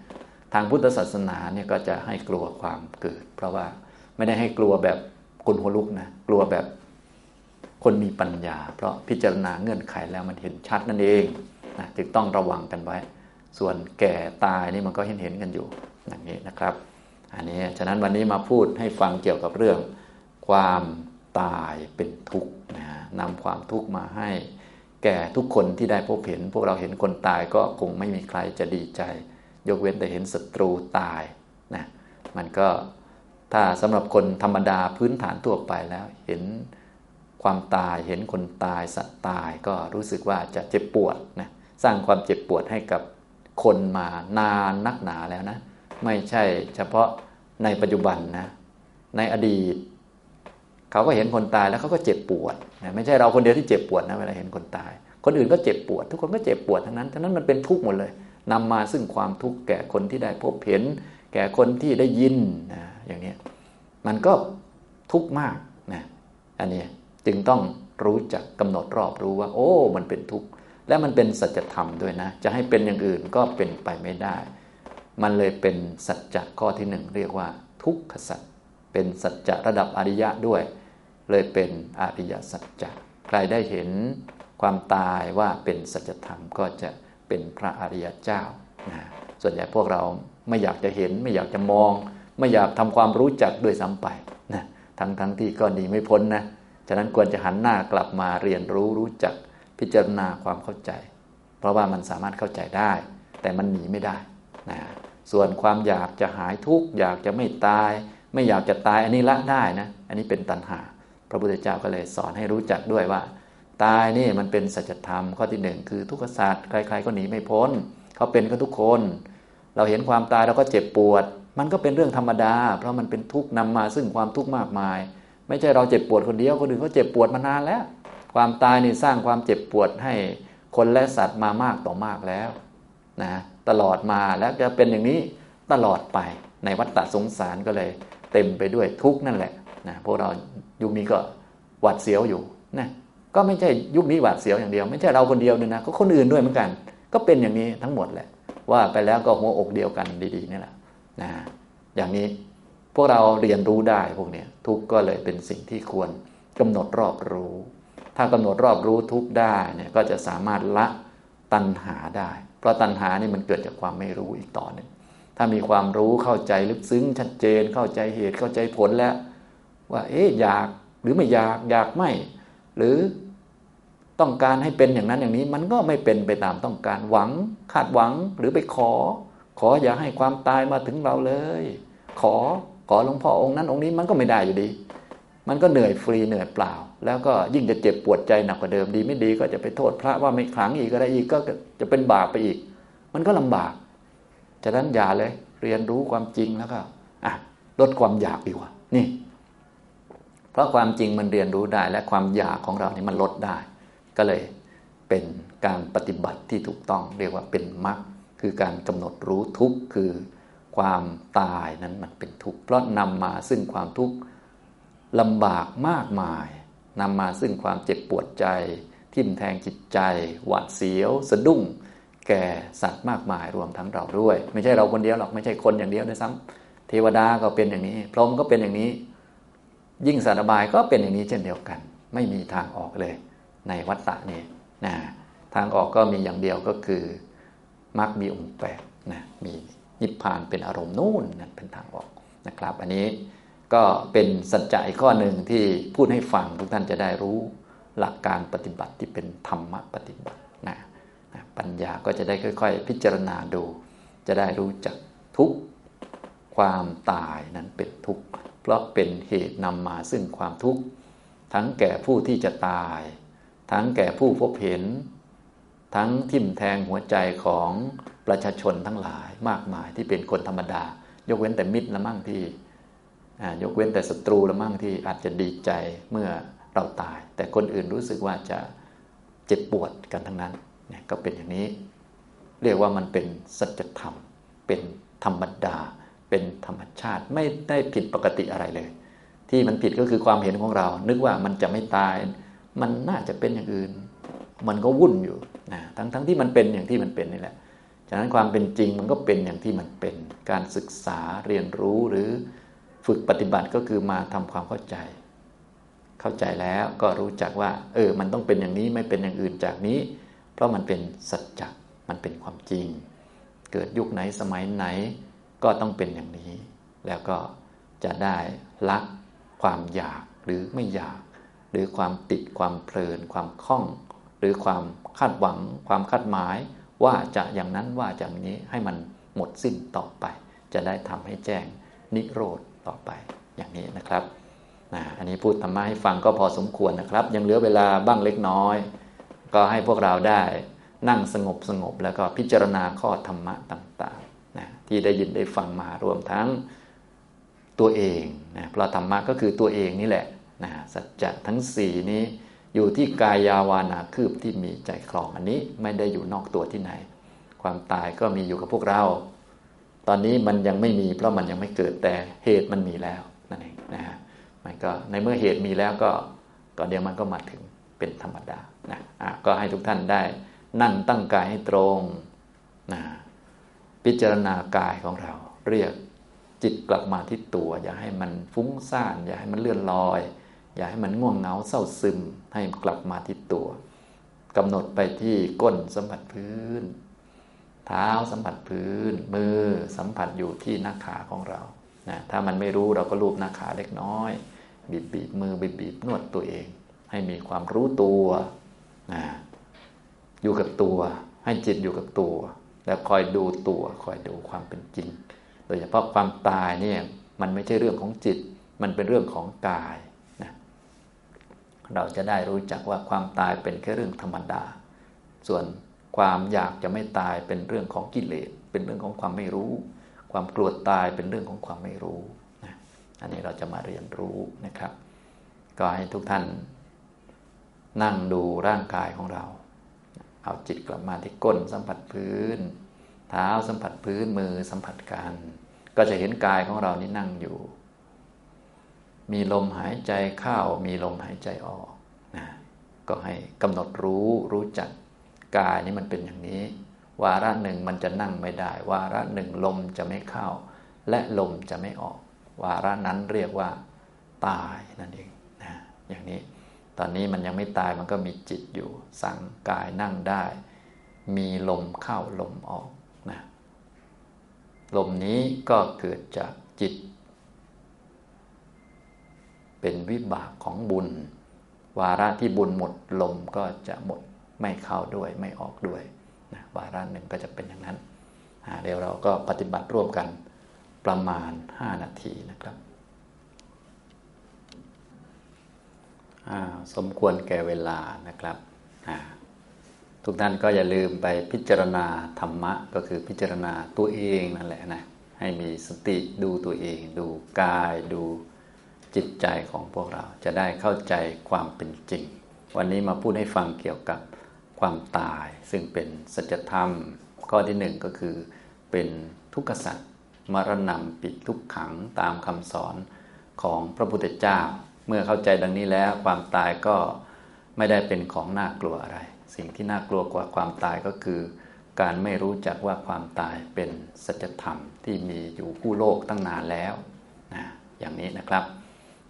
ทางพุทธศาสนาเนี่ยก็จะให้กลัวความเกิดเพราะว่าไม่ได้ให้กลัวแบบคนหัวลุกนะกลัวแบบคนมีปัญญาเพราะพิจารณาเงื่อนไขแล้วมันเห็นชัดนั่นเองนะจึงต้องระวังกันไว้ส่วนแก่ตายนี่มันก็เห็นเห็นกันอยู่อย่างนี้นะครับอันนี้ฉะนั้นวันนี้มาพูดให้ฟังเกี่ยวกับเรื่องความตายเป็นทุกข์นะนำความทุกข์มาให้แก่ทุกคนที่ได้พบเห็นพวกเราเห็นคนตายก็คงไม่มีใครจะดีใจยกเว้นแต่เห็นศัตรูตายนะมันก็ถ้าสำหรับคนธรรมดาพื้นฐานทั่วไปแล้วเห็นความตายเห็นคนตายสัตว์ตายก็รู้สึกว่าจะเจ็บปวดนะสร้างความเจ็บปวดให้กับคนมานานนักหนาแล้วนะไม่ใช่เฉพาะในปัจจุบันนะในอดีตเขาก็เห็นคนตายแล้วเขาก็เจ็บปวดนะไม่ใช่เราคนเดียวที่เจ็บปวดนะเวลาเห็นคนตายคนอื่นก็เจ็บปวดทุกคนก็เจ็บปวดทั้งนั้นฉะนั้นมันเป็นทุกข์หมดเลยนำมาซึ่งความทุกข์แก่คนที่ได้พบเห็นแก่คนที่ได้ยินนะอย่างนี้มันก็ทุกข์มากนะอันนี้จึงต้องรู้จักกำหนดรอบรู้ว่าโอ้มันเป็นทุกข์และมันเป็นสัจธรรมด้วยนะจะให้เป็นอย่างอื่นก็เป็นไปไม่ได้มันเลยเป็นสัจจะข้อที่หนึ่งเรียกว่าทุกขสัจเป็นสัจจะระดับอริยะด้วยเลยเป็นอริยสัจจะใครได้เห็นความตายว่าเป็นสัจธรรมก็จะเป็นพระอริยเจ้านะส่วนใหญ่พวกเราไม่อยากจะเห็นไม่อยากจะมอง ไม่อยากทำความรู้จักด้วยซ้ำไปนะทั้งทั้งที่ก็หนีไม่พ้นนะฉะนั้นควรจะหันหน้ากลับมาเรียนรู้รู้จักพิจารณาความเข้าใจเพราะว่ามันสามารถเข้าใจได้แต่มันหนีไม่ได้นะส่วนความอยากจะหายทุกข์อยากจะไม่ตายไม่อยากจะตายอันนี้ละได้นะอันนี้เป็นตัณหาพระพุทธเจ้าก็เลยสอนให้รู้จักด้วยว่าตายนี่มันเป็นสัจธรรมข้อที่หนึ่งคือทุกขศาสตร์ใครๆก็หนีไม่พ้นเขาเป็นกันทุกคนเราเห็นความตายเราก็เจ็บปวดมันก็เป็นเรื่องธรรมดาเพราะมันเป็นทุกข์นำมาซึ่งความทุกข์มากมายไม่ใช่เราเจ็บปวดคนเดียวคนอื่นเขาเจ็บปวดมานานแล้วความตายนี่สร้างความเจ็บปวดให้คนและสัตว์มามากต่อมากแล้วนะตลอดมาแล้วจะเป็นอย่างนี้ตลอดไปในวัฏฏะสงสารก็เลยเต็มไปด้วยทุกข์นั่นแหละนะพวกเรายุคนี้ก็หวาดเสียวอยู่นะก็ไม่ใช่ยุคนี้หวาดเสียวอย่างเดียวไม่ใช่เราคนเดียวเนี่ยนะก็คนอื่นด้วยเหมือนกันก็เป็นอย่างนี้ทั้งหมดแหละว่าไปแล้วก็หัวอกเดียวกันดีๆนี่แหละนะอย่างนี้พวกเราเรียนรู้ได้พวกเนี้ยทุกข์ก็เลยเป็นสิ่งที่ควรกำหนดรอบรู้ถ้ากำหนดรอบรู้ทุกข์ได้เนี่ยก็จะสามารถละตัณหาได้เพราะตัณหานี่มันเกิดจากความไม่รู้อีกต่อหนึ่งถ้ามีความรู้เข้าใจลึกซึ้งชัดเจนเข้าใจเหตุเข้าใจผลแล้วว่าเอ๊ะอยากหรือไม่อยากอยากไม่หรือต้องการให้เป็นอย่างนั้นอย่างนี้มันก็ไม่เป็นไปตามต้องการหวังคาดหวังหรือไปขอขออย่าให้ความตายมาถึงเราเลยขอขอหลวงพ่อองค์นั้นองค์นี้มันก็ไม่ได้อยู่ดีมันก็เหนื่อยฟรีเหนื่อยเปล่าแล้วก็ยิ่งจะเจ็บปวดใจหนักกว่าเดิมดีไม่ดีก็จะไปโทษพระว่าไม่ขลังอีกอะไรอีกก็จะเป็นบาปไปอีกมันก็ลำบากฉะนั้นอย่าเลยเรียนรู้ความจริงแล้วก็อ่ะลดความอยากดีกว่านี่เพราะความจริงมันเรียนรู้ได้และความอยากของเราเนี่ยมันลดได้ก็เลยเป็นการปฏิบัติที่ถูกต้องเรียกว่าเป็นมรรคคือการกำหนดรู้ทุกข์คือความตายนั้นมันเป็นทุกข์เพราะนำมาซึ่งความทุกข์ลำบากมากมายนำมาซึ่งความเจ็บปวดใจทิ่มแทงจิตใจหวาดเสียวสะดุ้งแก่สัตว์มากมายรวมทั้งเราด้วยไม่ใช่เราคนเดียวหรอกไม่ใช่คนอย่างเดียวด้วยซ้ำเทวดาก็เป็นอย่างนี้พรหมก็เป็นอย่างนี้ยิ่งสัตว์อบายก็เป็นอย่างนี้เช่นเดียวกันไม่มีทางออกเลยในวัฏฏะนี้นะทางออกก็มีอย่างเดียวก็คือมรรคมีองค์แปดนะมีนิพพานเป็นอารมณ์นู่นนั่นเป็นทางออกนะครับอันนี้ก็เป็นสัจจะอีกข้อหนึ่งที่พูดให้ฟังทุกท่านจะได้รู้หลักการปฏิบัติที่เป็นธรรมปฏิบัตินะปัญญาก็จะได้ค่อยๆพิจารณาดูจะได้รู้จักทุกข์ความตายนั้นเป็นทุกข์เพราะเป็นเหตุนำมาซึ่งความทุกข์ทั้งแก่ผู้ที่จะตายทั้งแก่ผู้พบเห็นทั้งทิ่มแทงหัวใจของประชาชนทั้งหลายมากมายที่เป็นคนธรรมดายกเว้นแต่มิตรละมั่งที่ยกเว้นแต่ศัตรูละมั่งที่อาจจะดีใจเมื่อเราตายแต่คนอื่นรู้สึกว่าจะเจ็บปวดกันทั้งนั้นเนี่ยก็เป็นอย่างนี้เรียกว่ามันเป็นสัจธรรมเป็นธรรมดาเป็นธรรมชาติไม่ได้ผิดปกติอะไรเลยที่มันผิดก็คือความเห็นของเรานึกว่ามันจะไม่ตายมันน่าจะเป็นอย่างอื่นมันก็วุ่นอยู่นะทั้งทั้งที่มันเป็นอย่างที่มันเป็นนี่แหละฉะนั้นความเป็นจริงมันก็เป็นอย่างที่มันเป็นการศึกษาเรียนรู้หรือฝึกปฏิบัติก็คือมาทำความเข้าใจเข้าใจแล้วก็รู้จักว่าเออมันต้องเป็นอย่างนี้ไม่เป็นอย่างอื่นจากนี้เพราะมันเป็นสัจจะมันเป็นความจริงเกิดยุคไหนสมัยไหนก็ต้องเป็นอย่างนี้แล้วก็จะได้ละความอยากหรือไม่อยากหรือความติดความเพลินความคล่องหรือความคาดหวังความคาดหมายว่าจะอย่างนั้นว่าอย่างนี้ให้มันหมดสิ้นต่อไปจะได้ทำให้แจ้งนิโรธต่อไปอย่างนี้นะครับนะอันนี้พูดธรรมะให้ฟังก็พอสมควรนะครับยังเหลือเวลาบ้างเล็กน้อยก็ให้พวกเราได้นั่งสงบสงบแล้วก็พิจารณาข้อธรรมะต่างๆนะที่ได้ยินได้ฟังมารวมทั้งตัวเองนะเพราะธรรมะก็คือตัวเองนี่แหละนะสัจจะทั้งสี่นี้อยู่ที่กายาวานาคืบที่มีใจคลองอันนี้ไม่ได้อยู่นอกตัวที่ไหนความตายก็มีอยู่กับพวกเราตอนนี้มันยังไม่มีเพราะมันยังไม่เกิดแต่เหตุมันมีแล้วนั่นเองนะฮะมันก็ในเมื่อเหตุมีแล้วก็ก็เดี๋ยวมันก็มาถึงเป็นธรรมดานะอ่ะก็ให้ทุกท่านได้นั่งตั้งกายให้ตรงนะพิจารณากายของเราเรียกจิตกลับมาที่ตัวอย่าให้มันฟุ้งซ่านอย่าให้มันเลื่อนลอยอย่าให้มันง่วงเหงาเศร้าซึมให้กลับมาที่ตัวกำหนดไปที่ก้นสัมผัสพื้นเท้าสัมผัสพื้นมือสัมผัสอยู่ที่หน้าขาของเรา นะถ้ามันไม่รู้เราก็ลูบหน้าขาเล็กน้อยบีบบีบมือบีบบีบนวดตัวเองให้มีความรู้ตัวนะอยู่กับตัวให้จิตอยู่กับตัวแล้วคอยดูตัวคอยดูความเป็นจริงโดยเฉพาะความตายเนี่ยมันไม่ใช่เรื่องของจิตมันเป็นเรื่องของกายนะเราจะได้รู้จักว่าความตายเป็นแค่เรื่องธรรมดาส่วนความอยากจะไม่ตายเป็นเรื่องของกิเลสเป็นเรื่องของความไม่รู้ความกลัวตายเป็นเรื่องของความไม่รู้นะอันนี้เราจะมาเรียนรู้นะครับก็ให้ทุกท่านนั่งดูร่างกายของเราเอาจิตกลับมาที่ก้นสัมผัสพื้นเท้าสัมผัสพื้นมือสัมผัสกันก็จะเห็นกายของเรานี่นั่งอยู่มีลมหายใจเข้ามีลมหายใจออกนะก็ให้กำหนดรู้รู้จักกายนี่มันเป็นอย่างนี้วาระหนึ่งมันจะนั่งไม่ได้วาระหนึ่งลมจะไม่เข้าและลมจะไม่ออกวาระนั้นเรียกว่าตายนั่นเองนะอย่างนี้ตอนนี้มันยังไม่ตายมันก็มีจิตอยู่สั่งกายนั่งได้มีลมเข้าลมออกนะลมนี้ก็เกิดจากจิตเป็นวิบากของบุญวาระที่บุญหมดลมก็จะหมดไม่เข้าด้วยไม่ออกด้วยนะวาระหนึ่งก็จะเป็นอย่างนั้นเดี๋ยวเราก็ปฏิบัติร่วมกันประมาณห้านาทีนะครับสมควรแก่เวลานะครับทุกท่านก็อย่าลืมไปพิจารณาธรรมะก็คือพิจารณาตัวเองนั่นแหละนะให้มีสติดูตัวเองดูกายดูจิตใจของพวกเราจะได้เข้าใจความเป็นจริงวันนี้มาพูดให้ฟังเกี่ยวกับความตายซึ่งเป็นสัจธรรมข้อที่หนึ่งก็คือเป็นทุกขสัจมรณัมปิทุกขังตามคำสอนของพระพุทธเจ้าเมื่อเข้าใจดังนี้แล้วความตายก็ไม่ได้เป็นของน่ากลัวอะไรสิ่งที่น่ากลัวกว่าความตายก็คือการไม่รู้จักว่าความตายเป็นสัจธรรมที่มีอยู่คู่โลกตั้งนานแล้วนะอย่างนี้นะครับ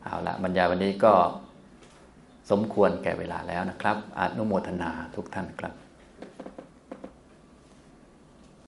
เอาละบรรยายวันนี้ก็สมควรแก่เวลาแล้วนะครับอนุโมทนาทุกท่านครับ